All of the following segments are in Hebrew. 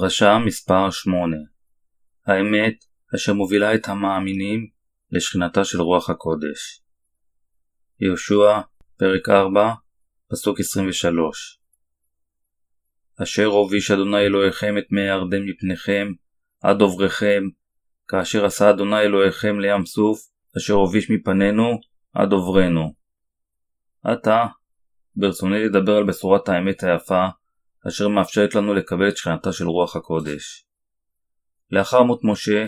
דרשה מספר 8. האמת אשר מובילה את המאמינים לשכינתה של רוח הקודש. יהושע פרק 4 פסוק 23. אשר הוביש אדוני אלוהיכם את מי הירדן מפניכם עד עובריכם, כאשר עשה אדוני אלוהיכם לים סוף אשר הוביש מפנינו עד עוברנו. עתה ברצוני לדבר על בשורת האמת היפה אשר מאפשרת לנו לקבל את שכינתה של רוח הקודש. לאחר מות משה,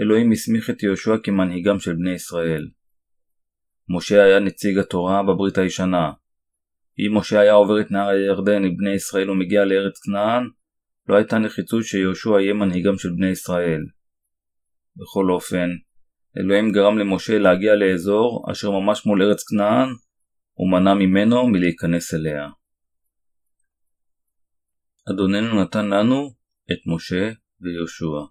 אלוהים הסמיך את יהושע כמנהיגם של בני ישראל. משה היה נציג התורה בברית הישנה. אם משה היה עובר את נהר הירדן עם בני ישראל ומגיע לארץ כנען, לא הייתה נחיצות שיהושע יהיה מנהיגם של בני ישראל. בכל אופן, אלוהים גרם למשה להגיע לאזור אשר ממש מול ארץ כנען, ומנע ממנו מלהיכנס אליה. אדוננו נתן לנו את משה ויהושע.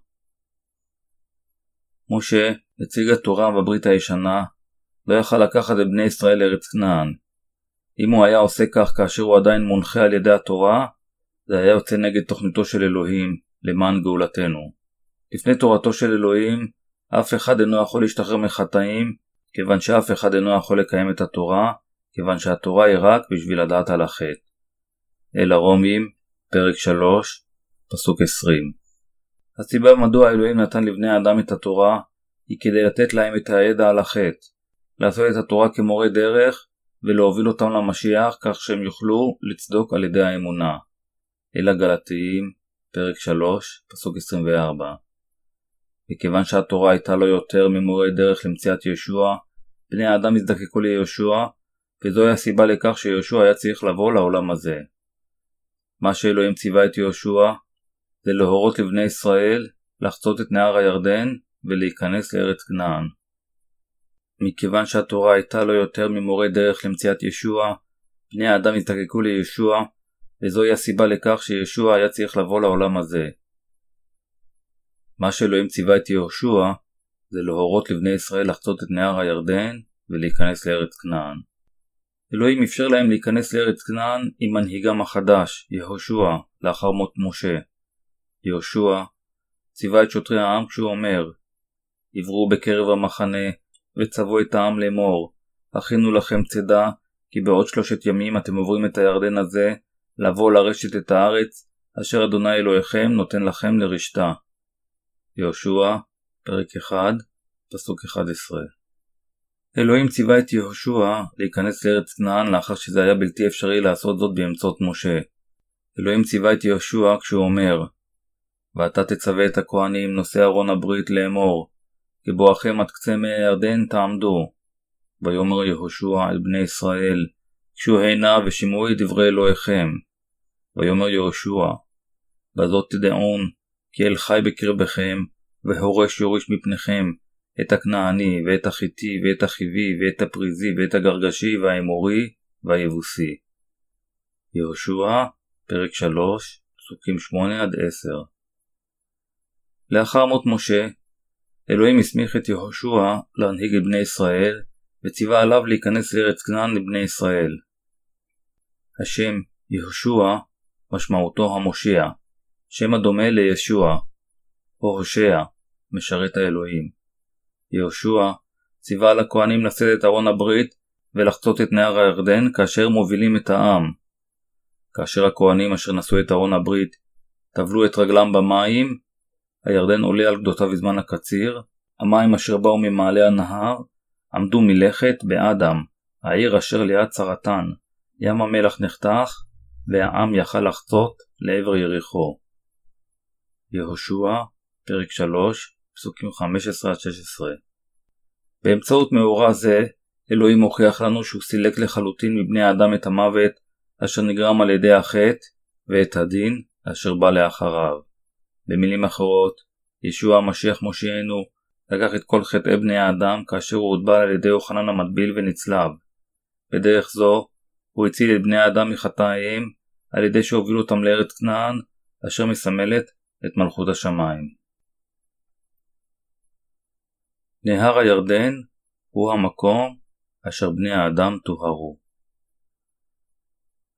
משה, נציג התורה בברית הישנה, לא יכל לקחת את בני ישראל לארץ כנען. אם הוא היה עושה כך כאשר הוא עדיין מונחה על ידי התורה, זה היה יוצא נגד תוכניתו של אלוהים למען גאולתנו. לפני תורתו של אלוהים, אף אחד אינו יכול להשתחרר מחטאים, כיוון שאף אחד אינו יכול לקיים את התורה, כיוון שהתורה היא רק בשביל לדעת על החטא. אל הרומים, פרק 3, פסוק 20. הסיבה מדוע אלוהים נתן לבני האדם את התורה, היא כדי לתת להם את הידע על החטא, לעשות את התורה כמורה דרך, ולהוביל אותם למשיח כך שהם יוכלו לצדוק על ידי האמונה. אל הגלטיים, פרק 3, פסוק 24. וכיוון שהתורה הייתה לו יותר ממורה דרך למציאת ישוע, בני האדם הזדקקו לישוע, וזוהי הסיבה לכך שיהושע היה צריך לבוא לעולם הזה. מה שאלוהים ציווה את יהושע זה להורות לבני ישראל לחצות את נהר הירדן ולהיכנס לארץ כנען. מכיוון שהתורה הייתה לו יותר ממורה דרך למציאת ישוע, בני האדם הזדקקו לישוע, וזוהי הסיבה לכך שישוע היה צריך לבוא לעולם הזה. מה שאלוהים ציווה את יהושע זה להורות לבני ישראל לחצות את נהר הירדן ולהיכנס לארץ כנען. אלוהים אפשר להם להיכנס לארץ כנען עם מנהיגם החדש, יהושע, לאחר מות משה. יהושע ציווה את שוטרי העם כשהוא אומר, עברו בקרב המחנה וצבו את העם לאמור, הכינו לכם צידה, כי בעוד 3 ימים אתם עוברים את הירדן הזה, לבוא לרשת את הארץ, אשר אדוני אלוהיכם נותן לכם לרשתה. יהושע, פרק 1, פסוק 11. אלוהים ציווה את יהושע להיכנס לארץ כנען לאחר שזה היה בלתי אפשרי לעשות זאת באמצעות משה. אלוהים ציווה את יהושע כשהוא אומר, ואתה תצווה את הכהנים נושאי ארון הברית לאמור, כי בואכם עד קצה מי הירדן תעמדו. ויאמר יהושע אל בני ישראל, קשו הנה ושמעו את דברי אלוהיכם. ויאמר יהושע, בזאת תדעון, כי אל חי בקרבכם, והורש יוריש מפניכם, את הכנעני, ואת החיתי, ואת החיבי, ואת הפריזי, ואת הגרגשי, והאמורי, והיבוסי. יהושע, פרק 3, פסוקים 8 עד 10. לאחר מות משה, אלוהים הסמיך את יהושע להנהיג את בני ישראל, וציווה עליו להיכנס לארץ כנען לבני ישראל. השם יהושע משמעותו המושיע, שם הדומה לישוע, או הושע, משרת האלוהים. יהושע ציווה על הכהנים לשאת את ארון הברית ולחצות את נהר הירדן כאשר מובילים את העם. כאשר הכהנים אשר נשאו את ארון הברית טבלו את רגלם במים, הירדן עולה על גדותיו בזמן הקציר, המים אשר באו ממעלה הנהר עמדו מלכת באדם, העיר אשר ליד צרתן, ים המלח נחתך והעם יכל לחצות לעבר יריחו. יהושע, פרק 3, פסוקים 15 עד 16. באמצעות מאורע זה, אלוהים הוכיח לנו שהוא סילק לחלוטין מבני האדם את המוות אשר נגרם על ידי החטא ואת הדין אשר בא לאחריו. במילים אחרות, ישוע המשיח מושיענו לקח את כל חטאי בני האדם כאשר הוא הוטבל על ידי יוחנן המטביל ונצלב. בדרך זו, הוא הציל את בני האדם מחטאיהם על ידי שהובילו אותם לארץ כנען אשר מסמלת את מלכות השמיים. נהר הירדן הוא המקום אשר בני האדם טוהרו.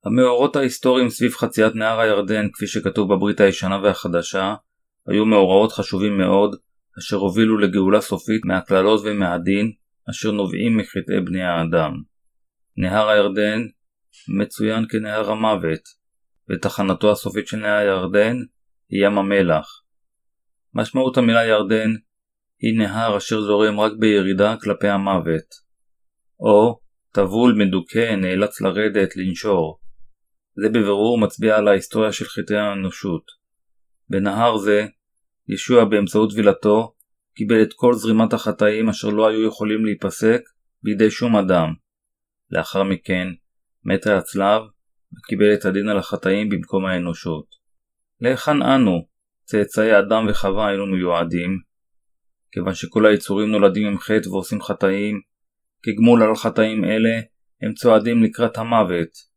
המאורות ההיסטוריים סביב חציית נהר הירדן, כפי שכתוב בברית הישנה והחדשה, היו מאורעות חשובים מאוד, אשר הובילו לגאולה סופית מהכללות ומהדין, אשר נובעים מחטאי בני האדם. נהר הירדן מצוין כנהר המוות, ותחנתו הסופית של נהר הירדן היא ים המלח. משמעות המילה ירדן היא נהר אשר זורם רק בירידה כלפי המוות, או טבול מדוכא נאלץ לרדת לנשור. זה בבירור מצביע על ההיסטוריה של חטאי האנושות. בנהר זה, ישוע באמצעות טבילתו קיבל את כל זרימת החטאים אשר לא היו יכולים להיפסק בידי שום אדם. לאחר מכן מת על הצלב וקיבל את הדין על החטאים במקום האנושות. להיכן אנו, צאצאי אדם וחווה, אנו מיועדים? כיוון שכל היצורים נולדים עם חטא ועושים חטאים, כגמול על חטאים אלה הם צועדים לקראת המוות.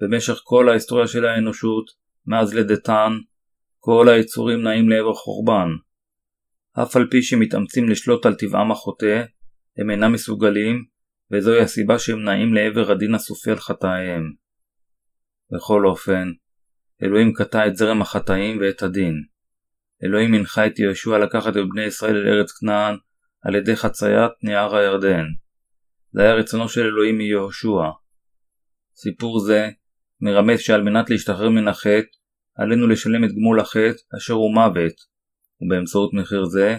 במשך כל ההיסטוריה של האנושות, מאז לידתן, כל היצורים נעים לעבר חורבן. אף על פי שמתאמצים לשלוט על טבעם החוטא, הם אינם מסוגלים, וזוהי הסיבה שהם נעים לעבר הדין הסופי על חטאיהם. בכל אופן, אלוהים קטע את זרם החטאים ואת הדין. אלוהים הנחה את יהושע לקחת את בני ישראל אל ארץ כנען על ידי חציית נהר הירדן. זה היה רצונו של אלוהים מיהושע. סיפור זה מרמז שעל מנת להשתחרר מן החטא, עלינו לשלם את גמול החטא אשר הוא מוות, ובאמצעות מחיר זה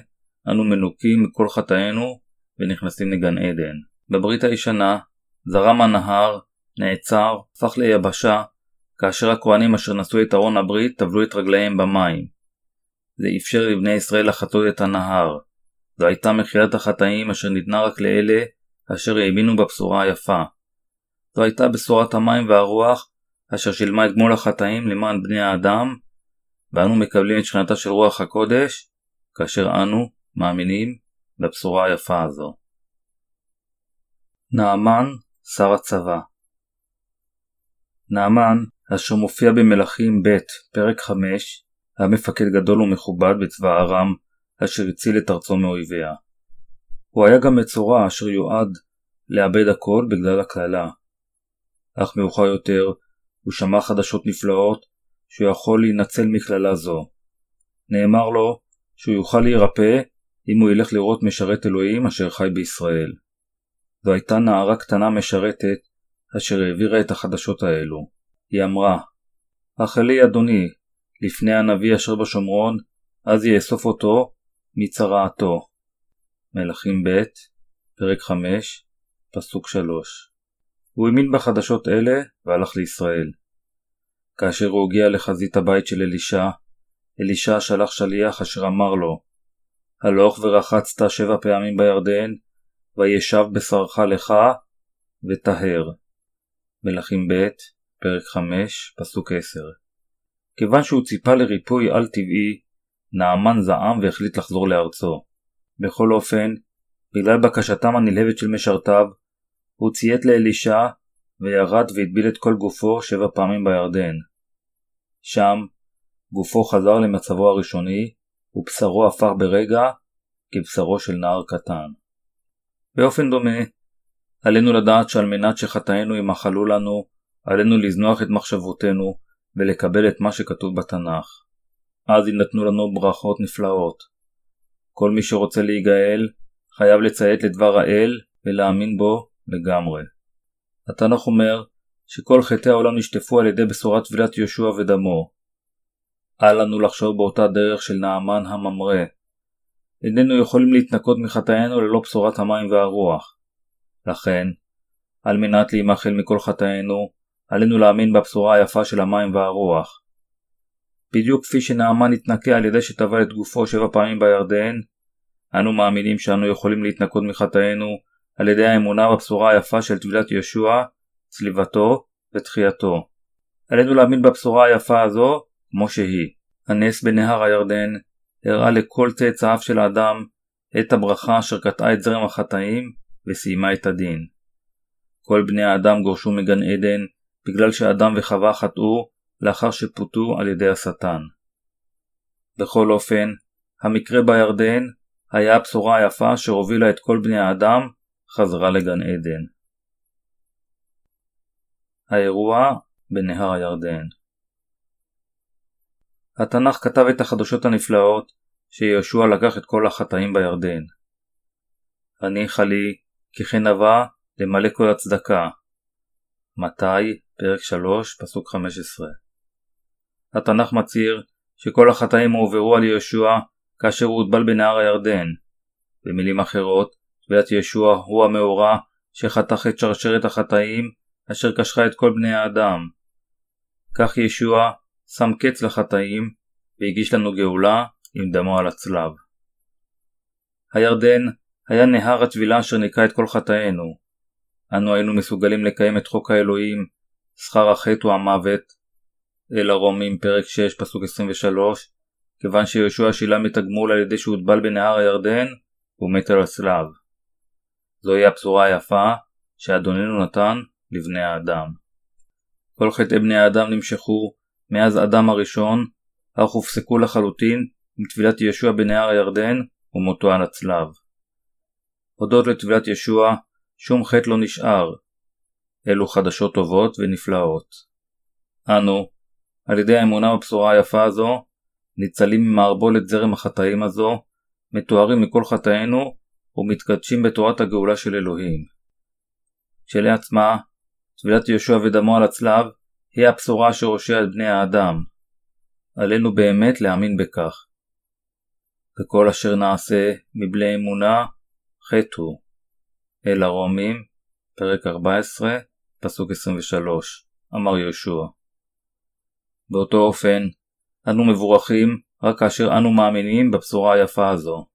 אנו מנוקים מכל חטאינו ונכנסים לגן עדן. בברית הישנה זרם הנהר, נעצר, הפך ליבשה, כאשר הכהנים אשר נשאו את ארון הברית טבלו את רגליהם במים. זה אפשר לבני ישראל לחצות את הנהר. זו הייתה מחילת החטאים אשר ניתנה רק לאלה אשר האמינו בבשורה היפה. זו הייתה בשורת המים והרוח אשר שילמה את גמול החטאים למען בני האדם, ואנו מקבלים את שכינתה של רוח הקודש, כאשר אנו מאמינים בבשורה היפה הזו. נעמן, שר הצבא. נעמן, אשר מופיע במלכים ב' פרק 5, היה מפקד גדול ומכובד בצבא ארם, אשר הציל את ארצו מאויביה. הוא היה גם מצורע אשר יועד לאבד הכל בגלל הקללה. אך מאוחר יותר, הוא שמע חדשות נפלאות שהוא יכול להינצל מקללה זו. נאמר לו שהוא יוכל להירפא אם הוא ילך לראות משרת אלוהים אשר חי בישראל. זו הייתה נערה קטנה משרתת אשר העבירה את החדשות האלו. היא אמרה, "החלי אדוני, לפני הנביא אשר בשומרון, אז יאסוף אותו מצרעתו." מלכים ב' פרק 5 פסוק 3. הוא האמין בחדשות אלה והלך לישראל. כאשר הוא הגיע לחזית הבית של אלישע, אלישע שלח שליח אשר אמר לו, "הלוך ורחצת 7 פעמים בירדן, וישב בשרך לך וטהר." מלכים ב' פרק 5 פסוק 10. כיוון שהוא ציפה לריפוי על טבעי, נעמן זעם והחליט לחזור לארצו. בכל אופן, בגלל בקשתם הנלהבת של משרתיו, הוא ציית לאלישע וירד והטביל את כל גופו 7 פעמים בירדן. שם, גופו חזר למצבו הראשוני, ובשרו הפך ברגע כבשרו של נער קטן. באופן דומה, עלינו לדעת שעל מנת שחטאינו ימחלו לנו, עלינו לזנוח את מחשבותינו ולקבל את מה שכתוב בתנ"ך. אז ינתנו לנו ברכות נפלאות. כל מי שרוצה להיגאל, חייב לציית לדבר האל ולהאמין בו לגמרי. התנ"ך אומר שכל חטאי העולם נשטפו על ידי בשורת טבילת יהושע ודמו. אל לנו לחשוב באותה דרך של נעמן הממרא. איננו יכולים להתנקות מחטאינו ללא בשורת המים והרוח. לכן, על מנת להימחל מכל חטאינו, עלינו להאמין בבשורה היפה של המים והרוח. בדיוק כפי שנעמן התנקה על ידי שטבל את גופו 7 פעמים בירדן, אנו מאמינים שאנו יכולים להתנקות מחטאינו על ידי האמונה בבשורה היפה של טבילת ישוע, צליבתו ותחייתו. עלינו להאמין בבשורה היפה הזו כמו שהיא. הנס בנהר הירדן הראה לכל צאצאיו של האדם את הברכה אשר קטעה את זרם החטאים וסיימה את הדין. כל בני האדם גורשו מגן עדן בגלל שאדם וחווה חטאו לאחר שפוטו על ידי השטן. בכל אופן, המקרה בירדן היה הבשורה היפה שהובילה את כל בני האדם חזרה לגן עדן. האירוע בנהר הירדן. התנ"ך כתב את החדשות הנפלאות שישוע לקח את כל החטאים בירדן. הניחה לי כחנבה למלא כל הצדקה. מתי? פרק 3 פסוק 15. התנ"ך מצהיר שכל החטאים הועברו על ישוע כאשר הוא הוטבל בנהר הירדן. במילים אחרות, טביעת ישוע הוא המאורע שחתך את שרשרת החטאים אשר קשרה את כל בני האדם. כך ישוע שם קץ לחטאים והגיש לנו גאולה עם דמו על הצלב. הירדן היה נהר הטבילה אשר ניקה את כל חטאינו. אנו היינו מסוגלים לקיים את חוק האלוהים, שכר החטא הוא המוות, אל הרומים פרק 6 פסוק 23, כיוון שישוע שילם את הגמול על ידי שהוטבל בנהר הירדן ומת על הצלב. זוהי הבשורה היפה שאדוננו נתן לבני האדם. כל חטאי בני האדם נמשכו מאז אדם הראשון, אך הופסקו לחלוטין עם טבילת ישוע בנהר הירדן ומותו על הצלב. הודות לטבילת ישוע, שום חטא לא נשאר. אלו חדשות טובות ונפלאות. אנו, על ידי האמונה בבשורה היפה הזו, ניצלים ממערבולת זרם החטאים הזו, מתוארים מכל חטאינו ומתקדשים בתורת הגאולה של אלוהים. כשלעצמה, טבילת ישוע ודמו על הצלב היא הבשורה שהושיעה את בני האדם. עלינו באמת להאמין בכך. וכל אשר נעשה מבלי אמונה, חטא הוא. אל הרומים, פרק 14, פסוק 23, אמר יהושע. באותו אופן, אנו מבורכים רק כאשר אנו מאמינים בבשורה היפה הזו.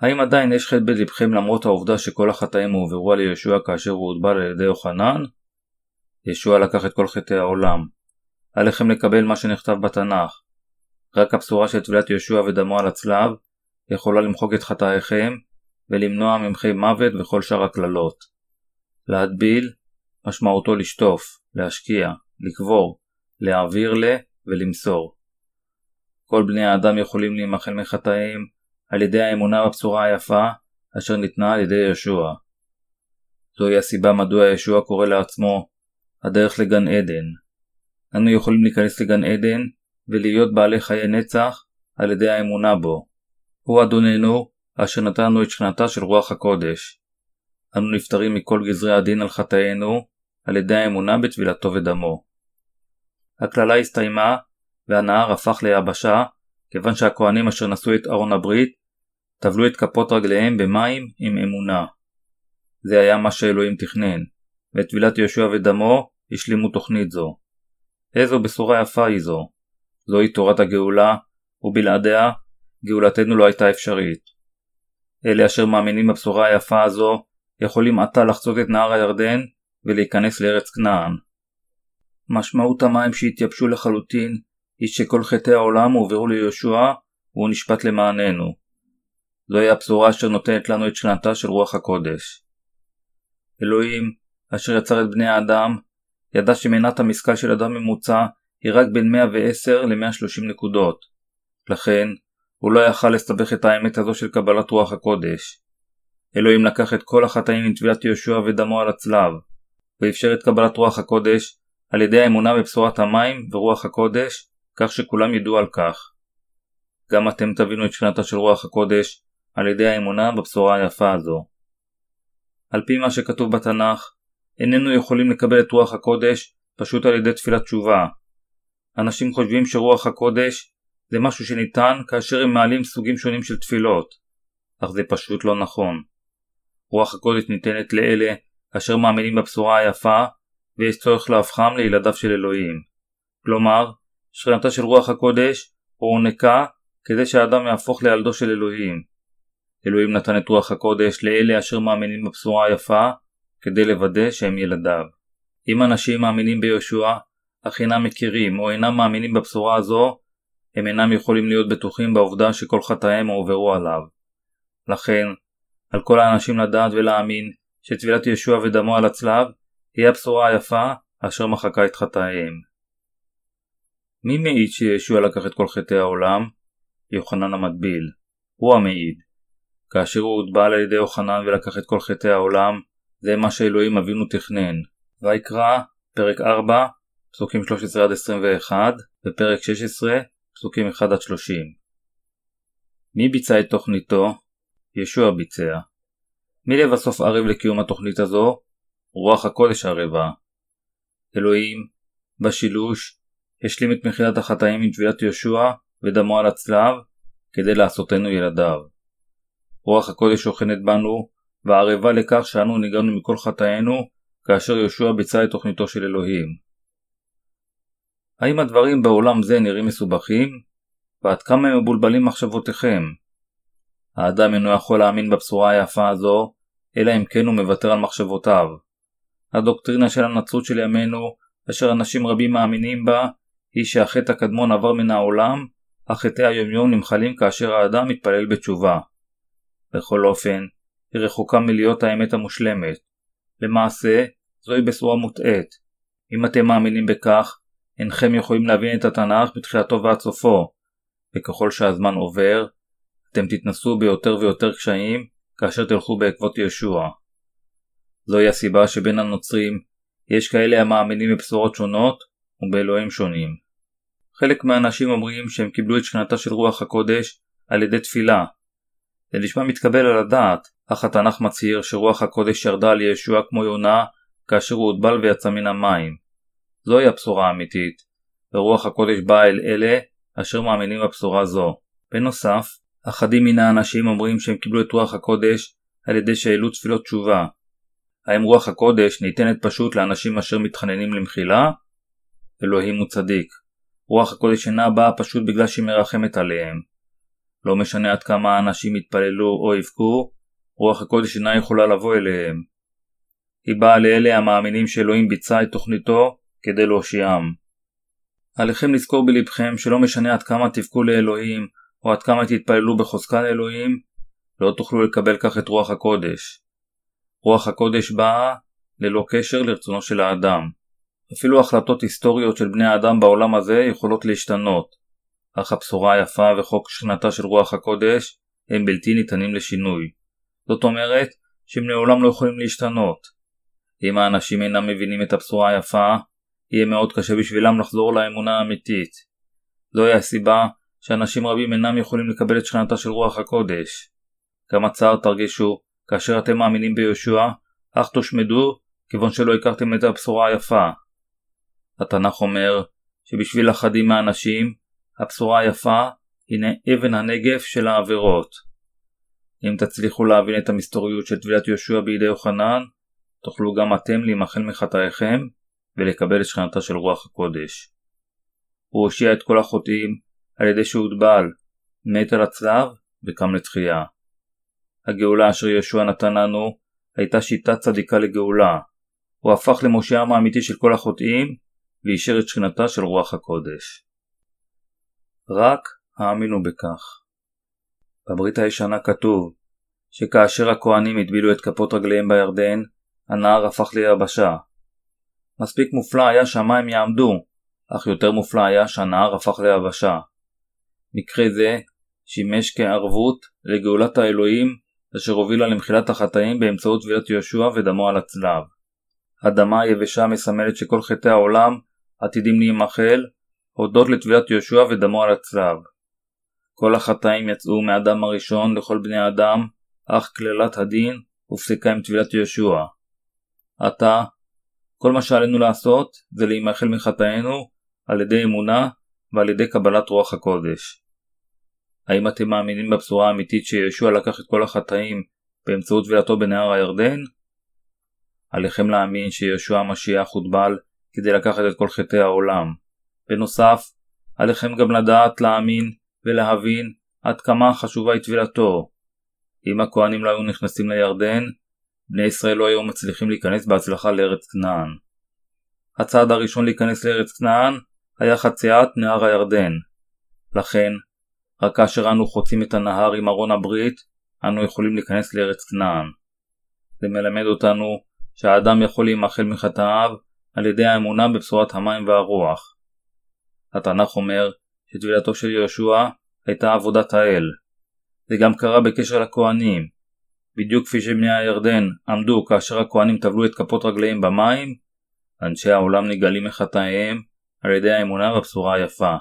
האם עדיין יש חטא בלבכם למרות העובדה שכל החטאים הועברו על ישוע כאשר הוא הוטבל על ידי יוחנן? ישוע לקח את כל חטאי העולם. עליכם לקבל מה שנכתב בתנ"ך. רק הבשורה של טבילת ישוע ודמו על הצלב יכולה למחוק את חטאיכם ולמנוע ממכם מוות וכל שאר הקללות. להטביל, משמעותו לשטוף, להשקיע, לקבור, להעביר לה ולמסור. כל בני האדם יכולים להימחל מחטאים על ידי האמונה בבשורה היפה אשר ניתנה על ידי ישוע. זוהי הסיבה מדוע ישוע קורא לעצמו הדרך לגן עדן. אנו יכולים להיכנס לגן עדן ולהיות בעלי חיי נצח על ידי האמונה בו. הוא אדוננו אשר נתנו את שכינתה של רוח הקודש. אנו נפטרים מכל גזרי הדין על חטאינו על ידי האמונה בטבילתו ודמו. הקללה הסתיימה והנהר הפך ליבשה, כיוון שהכהנים אשר נשאו את ארון הברית טבלו את כפות רגליהם במים עם אמונה. זה היה מה שאלוהים תכנן, וטבילת ישוע ודמו השלימו תוכנית זו. איזו בשורה יפה היא זו. זוהי תורת הגאולה, ובלעדיה גאולתנו לא הייתה אפשרית. אלה אשר מאמינים בבשורה היפה הזו יכולים עתה לחצות את נהר הירדן ולהיכנס לארץ כנען. משמעות המים שהתייבשו לחלוטין היא שכל חטאי העולם הועברו לישוע והוא נשפט למעננו. זוהי הבשורה אשר נותנת לנו את שכינתה של רוח הקודש. אלוהים אשר יצר את בני האדם ידע שמנת המשכל של אדם ממוצע היא רק בין 110 ל-130 נקודות. לכן הוא לא יכל לסבך את האמת הזו של קבלת רוח הקודש. אלוהים לקח את כל החטאים עם טבילת ישוע ודמו על הצלב, ואפשר את קבלת רוח הקודש על ידי האמונה בבשורת המים ורוח הקודש, כך שכולם ידעו על כך. גם אתם תבינו את שכינתה של רוח הקודש על ידי האמונה בבשורה היפה הזו. על פי מה שכתוב בתנ"ך, איננו יכולים לקבל את רוח הקודש פשוט על ידי תפילת תשובה. אנשים חושבים שרוח הקודש זה משהו שניתן כאשר הם מעלים סוגים שונים של תפילות, אך זה פשוט לא נכון. רוח הקודש ניתנת לאלה אשר מאמינים בבשורה היפה, ויש צורך להפכם לילדיו של אלוהים. כלומר, שכינתה של רוח הקודש הוענקה כדי שהאדם יהפוך לילדו של אלוהים. אלוהים נתן את רוח הקודש לאלה אשר מאמינים בבשורה היפה, כדי לוודא שהם ילדיו. אם אנשים מאמינים בישוע, אך אינם מכירים או אינם מאמינים בבשורה הזו, הם אינם יכולים להיות בטוחים בעובדה שכל חטאיהם הועברו עליו. לכן, על כל האנשים לדעת ולהאמין שטבילת ישוע ודמו על הצלב היא הבשורה היפה אשר מחקה את חטאיהם. מי מעיד שישוע לקח את כל חטאי העולם? יוחנן המטביל. הוא המעיד. כאשר הוא הוטבל על ידי יוחנן ולקח את כל חטאי העולם, זה מה שאלוהים אבינו תכנן. ויקרא, פרק 4, פסוקים 13 עד 21 ופרק 16 פסוקים 1 עד 30. מי ביצע את תוכניתו? ישוע ביצע. מי לבסוף ערב לקיום התוכנית הזו? רוח הקודש ערבה. אלוהים בשילוש השלים את מחילת החטאים עם טביעת ישוע ודמו על הצלב כדי לעשותנו ילדיו. רוח הקודש שוכנת בנו והערבה לכך שאנו ניגרנו מכל חטאינו כאשר יהושע ביצע את תוכניתו של אלוהים. האם הדברים בעולם זה נראים מסובכים? ועד כמה הם מבולבלים מחשבותיכם? האדם אינו יכול להאמין בבשורה היפה הזו, אלא אם כן הוא מוותר על מחשבותיו. הדוקטרינה של הנצרות של ימינו, אשר אנשים רבים מאמינים בה, היא שהחטא הקדמון עבר מן העולם, החטאי היומיום נמחלים כאשר האדם מתפלל בתשובה. בכל אופן, היא רחוקה מלהיות האמת המושלמת. למעשה, זוהי בשורה מוטעית. אם אתם מאמינים בכך, אינכם יכולים להבין את התנ"ך בתחילתו ועד סופו, וככל שהזמן עובר, אתם תתנסו ביותר ויותר קשיים כאשר תלכו בעקבות ישוע. זוהי הסיבה שבין הנוצרים יש כאלה המאמינים בבשורות שונות ובאלוהים שונים. חלק מהאנשים אומרים שהם קיבלו את שכינתה של רוח הקודש על ידי תפילה. זה נשמע מתקבל על הדעת, אך התנ"ך מצהיר שרוח הקודש ירדה על ישוע כמו יונה כאשר הוא הוטבל ויצא מן המים. זוהי הבשורה האמיתית, ורוח הקודש באה אל אלה אשר מאמינים בבשורה זו. בנוסף, אחדים מן האנשים אומרים שהם קיבלו את רוח הקודש על ידי שאלות תפילות תשובה. האם רוח הקודש ניתנת פשוט לאנשים אשר מתחננים למחילה? אלוהים הוא צדיק. רוח הקודש אינה באה פשוט בגלל שהיא מרחמת עליהם. לא משנה עד כמה האנשים יתפללו או יבכו, רוח הקודש אינה יכולה לבוא אליהם. היא באה לאלה המאמינים שאלוהים ביצע את תוכניתו כדי להושיעם. עליכם לזכור בלבכם שלא משנה עד כמה תבכו לאלוהים או עד כמה תתפללו בחוזקה לאלוהים, לא תוכלו לקבל כך את רוח הקודש. רוח הקודש באה ללא קשר לרצונו של האדם. אפילו החלטות היסטוריות של בני האדם בעולם הזה יכולות להשתנות, אך הבשורה היפה וחוק שכינתה של רוח הקודש הם בלתי ניתנים לשינוי. זאת אומרת שהם לעולם לא יכולים להשתנות. אם האנשים אינם מבינים את הבשורה היפה, יהיה מאוד קשה בשבילם לחזור לאמונה האמיתית. זוהי הסיבה שאנשים רבים אינם יכולים לקבל את שכינתה של רוח הקודש. כמה צער תרגישו כאשר אתם מאמינים בישוע, אך תושמדו כיוון שלא הכרתם את הבשורה היפה. התנ"ך אומר שבשביל אחדים מהאנשים, הבשורה היפה הנה אבן הנגף של העבירות. אם תצליחו להבין את המסתוריות של טבילת יהושע בידי יוחנן, תוכלו גם אתם להימחל מחטאיכם ולקבל את שכינתה של רוח הקודש. הוא הושיע את כל החוטאים על ידי שהוטבל, מת על הצלב וקם לתחייה. הגאולה אשר ישוע נתן לנו הייתה שיטה צדיקה לגאולה. הוא הפך למושיעם האמיתי של כל החוטאים ואישר את שכינתה של רוח הקודש. רק האמינו בכך. בברית הישנה כתוב שכאשר הכהנים הטבילו את כפות רגליהם בירדן, הנהר הפך ליבשה. מספיק מופלא היה שהמים יעמדו, אך יותר מופלא היה שהנהר הפך ליבשה. מקרה זה שימש כערבות לגאולת האלוהים אשר הובילה למחילת החטאים באמצעות טבילת ישוע ודמו על הצלב. אדמה היבשה מסמלת שכל חטאי העולם עתידים להימחל הודות לטבילת ישוע ודמו על הצלב. כל החטאים יצאו מאדם הראשון לכל בני האדם, אך כללת הדין הופסיקה עם טבילת ישוע. עתה כל מה שעלינו לעשות זה להימחל מחטאינו על ידי אמונה ועל ידי קבלת רוח הקודש. האם אתם מאמינים בבשורה האמיתית שישוע לקח את כל החטאים באמצעות טבילתו בנהר הירדן? עליכם להאמין שישוע המשיח הוטבל כדי לקחת את כל חטאי העולם. בנוסף, עליכם גם לדעת, להאמין ולהבין עד כמה חשובה היא טבילתו. אם הכהנים לא היו נכנסים לירדן, בני ישראל לא היו מצליחים להיכנס בהצלחה לארץ כנען. הצעד הראשון להיכנס לארץ כנען היה חציית נהר הירדן. לכן, רק כאשר אנו חוצים את הנהר עם ארון הברית, אנו יכולים להיכנס לארץ כנען. זה מלמד אותנו שהאדם יכול להימחל מחטאיו על ידי האמונה בבשורת המים והרוח. התנ"ך אומר שטבילתו של יהושע הייתה עבודת האל. זה גם קרה בקשר לכהנים. בדיוק כפי שבני הירדן עמדו כאשר הכהנים טבלו את כפות רגליהם במים, אנשי העולם נגלים מחטאיהם על ידי האמונה והבשורה היפה.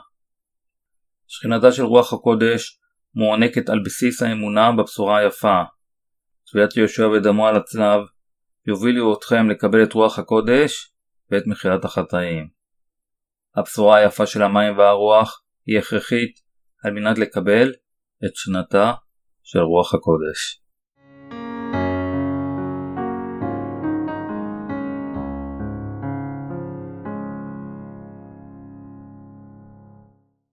שכינתה של רוח הקודש מוענקת על בסיס האמונה בבשורה היפה. צביעת יהושע ודמו על הצלב יובילו אתכם לקבל את רוח הקודש ואת מחילת החטאים. הבשורה היפה של המים והרוח היא הכרחית על מנת לקבל את שכינתה של רוח הקודש.